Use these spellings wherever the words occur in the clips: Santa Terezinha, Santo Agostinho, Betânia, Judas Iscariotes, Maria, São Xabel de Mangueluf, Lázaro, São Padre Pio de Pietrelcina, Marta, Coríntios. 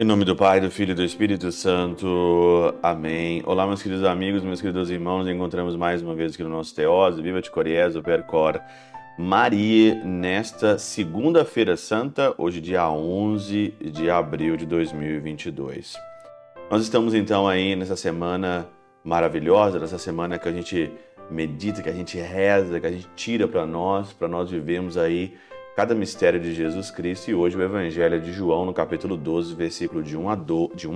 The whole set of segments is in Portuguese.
Em nome do Pai, do Filho e do Espírito Santo. Amém. Olá, meus queridos amigos, meus queridos irmãos. Encontramos mais uma vez aqui no nosso Teóse, Viva de Coriésio, Percor Maria, nesta segunda-feira santa, hoje dia 11 de abril de 2022. Nós estamos então aí nessa semana maravilhosa, nessa semana que a gente medita, que a gente reza, que a gente tira para nós vivermos aí cada mistério de Jesus Cristo, e hoje o Evangelho de João, no capítulo 12, versículo de 1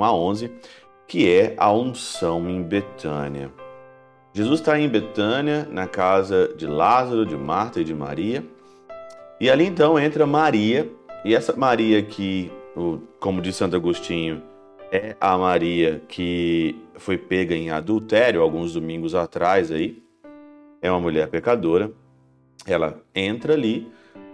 a 11, que é a unção em Betânia. Jesus está em Betânia, na casa de Lázaro, de Marta e de Maria, e ali então entra Maria, e essa Maria que, como diz Santo Agostinho, é a Maria que foi pega em adultério alguns domingos atrás aí, é uma mulher pecadora. Ela entra ali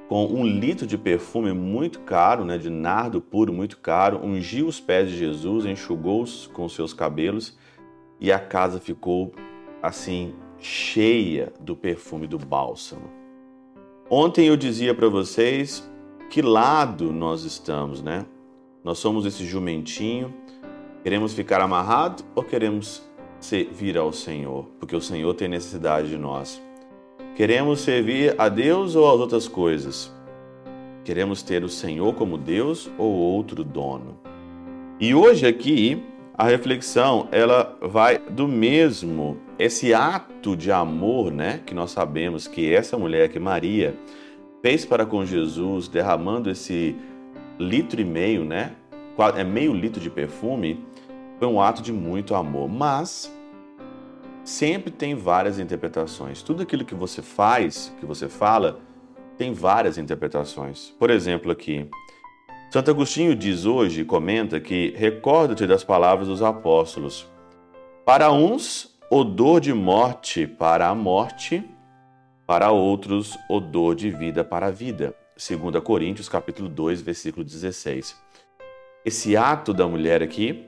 com 1 litro de perfume muito caro, né, de nardo puro muito caro, ungiu os pés de Jesus, enxugou-os com seus cabelos, e a casa ficou assim cheia do perfume do bálsamo. Ontem eu dizia para vocês que lado nós estamos, né? Nós somos esse jumentinho, queremos ficar amarrado ou queremos servir ao Senhor? Porque o Senhor tem necessidade de nós. Queremos servir a Deus ou às outras coisas? Queremos ter o Senhor como Deus ou outro dono? E hoje aqui, a reflexão, ela vai do mesmo, esse ato de amor, né, que nós sabemos que essa mulher, que Maria, fez para com Jesus, derramando esse 1,5 litro, né, é meio litro de perfume, foi um ato de muito amor, mas sempre tem várias interpretações. Tudo aquilo que você faz, que você fala, tem várias interpretações. Por exemplo, aqui, Santo Agostinho diz hoje, comenta que recorda-te das palavras dos apóstolos. Para uns, odor de morte para a morte, para outros, odor de vida para a vida. 2 Coríntios, capítulo 2, versículo 16. Esse ato da mulher aqui,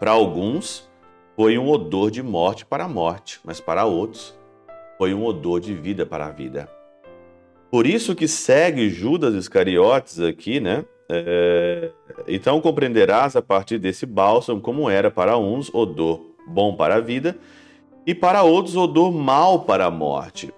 para alguns, foi um odor de morte para a morte, mas para outros foi um odor de vida para a vida. Por isso que segue Judas Iscariotes aqui, né? Então compreenderás a partir desse bálsamo como era para uns odor bom para a vida e para outros odor mal para a morte.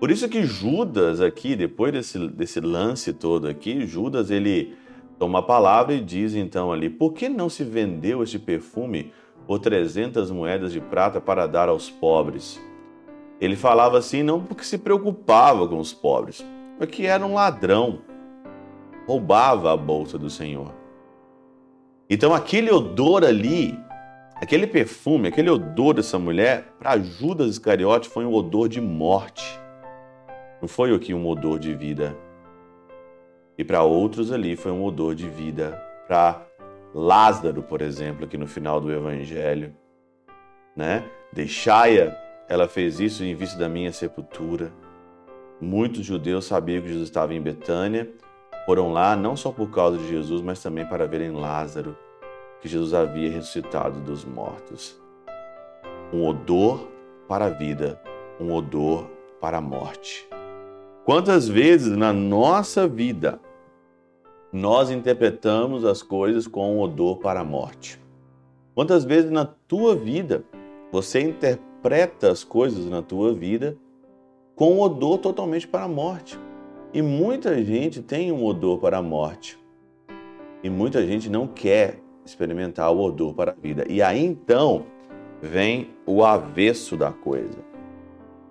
Por isso que Judas aqui, depois desse lance todo aqui, Judas ele toma a palavra e diz então ali, por que não se vendeu este perfume por 300 moedas de prata para dar aos pobres? Ele falava assim não porque se preocupava com os pobres, mas que era um ladrão, roubava a bolsa do Senhor. Então aquele odor ali, aquele perfume, aquele odor dessa mulher, para Judas Iscariote foi um odor de morte, não foi aqui um odor de vida. E para outros ali foi um odor de vida, para Lázaro, por exemplo, aqui no final do Evangelho, né? Deixai-a, ela fez isso em vista da minha sepultura. Muitos judeus sabiam que Jesus estava em Betânia, foram lá não só por causa de Jesus, mas também para verem Lázaro, que Jesus havia ressuscitado dos mortos. Um odor para a vida, um odor para a morte. Quantas vezes na nossa vida nós interpretamos as coisas com um odor para a morte? Quantas vezes na tua vida você interpreta as coisas na tua vida com um odor totalmente para a morte? E muita gente tem um odor para a morte. E muita gente não quer experimentar o odor para a vida. E aí então vem o avesso da coisa.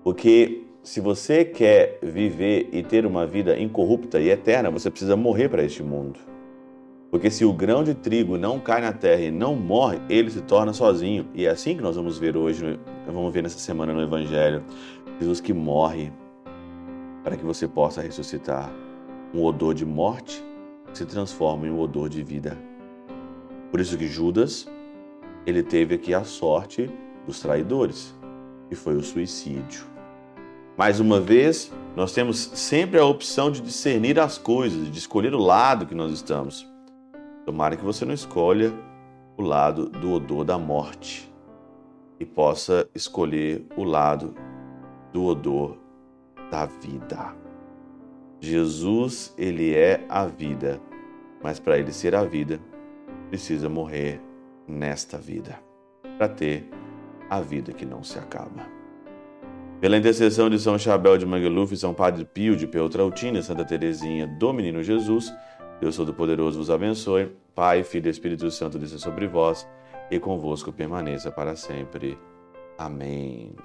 Porque se você quer viver e ter uma vida incorrupta e eterna, você precisa morrer para este mundo. Porque se o grão de trigo não cai na terra e não morre, ele se torna sozinho. E é assim que nós vamos ver hoje, vamos ver nessa semana no Evangelho. Jesus que morre para que você possa ressuscitar. Um odor de morte se transforma em um odor de vida. Por isso que Judas, ele teve aqui a sorte dos traidores, que foi o suicídio. Mais uma vez, nós temos sempre a opção de discernir as coisas, de escolher o lado que nós estamos. Tomara que você não escolha o lado do odor da morte e possa escolher o lado do odor da vida. Jesus, ele é a vida, mas para ele ser a vida, precisa morrer nesta vida, para ter a vida que não se acaba. Pela intercessão de São Xabel de Mangueluf e São Padre Pio de Pietrelcina, Santa Terezinha do Menino Jesus, Deus Todo-Poderoso vos abençoe, Pai, Filho e Espírito Santo desça sobre vós e convosco permaneça para sempre. Amém.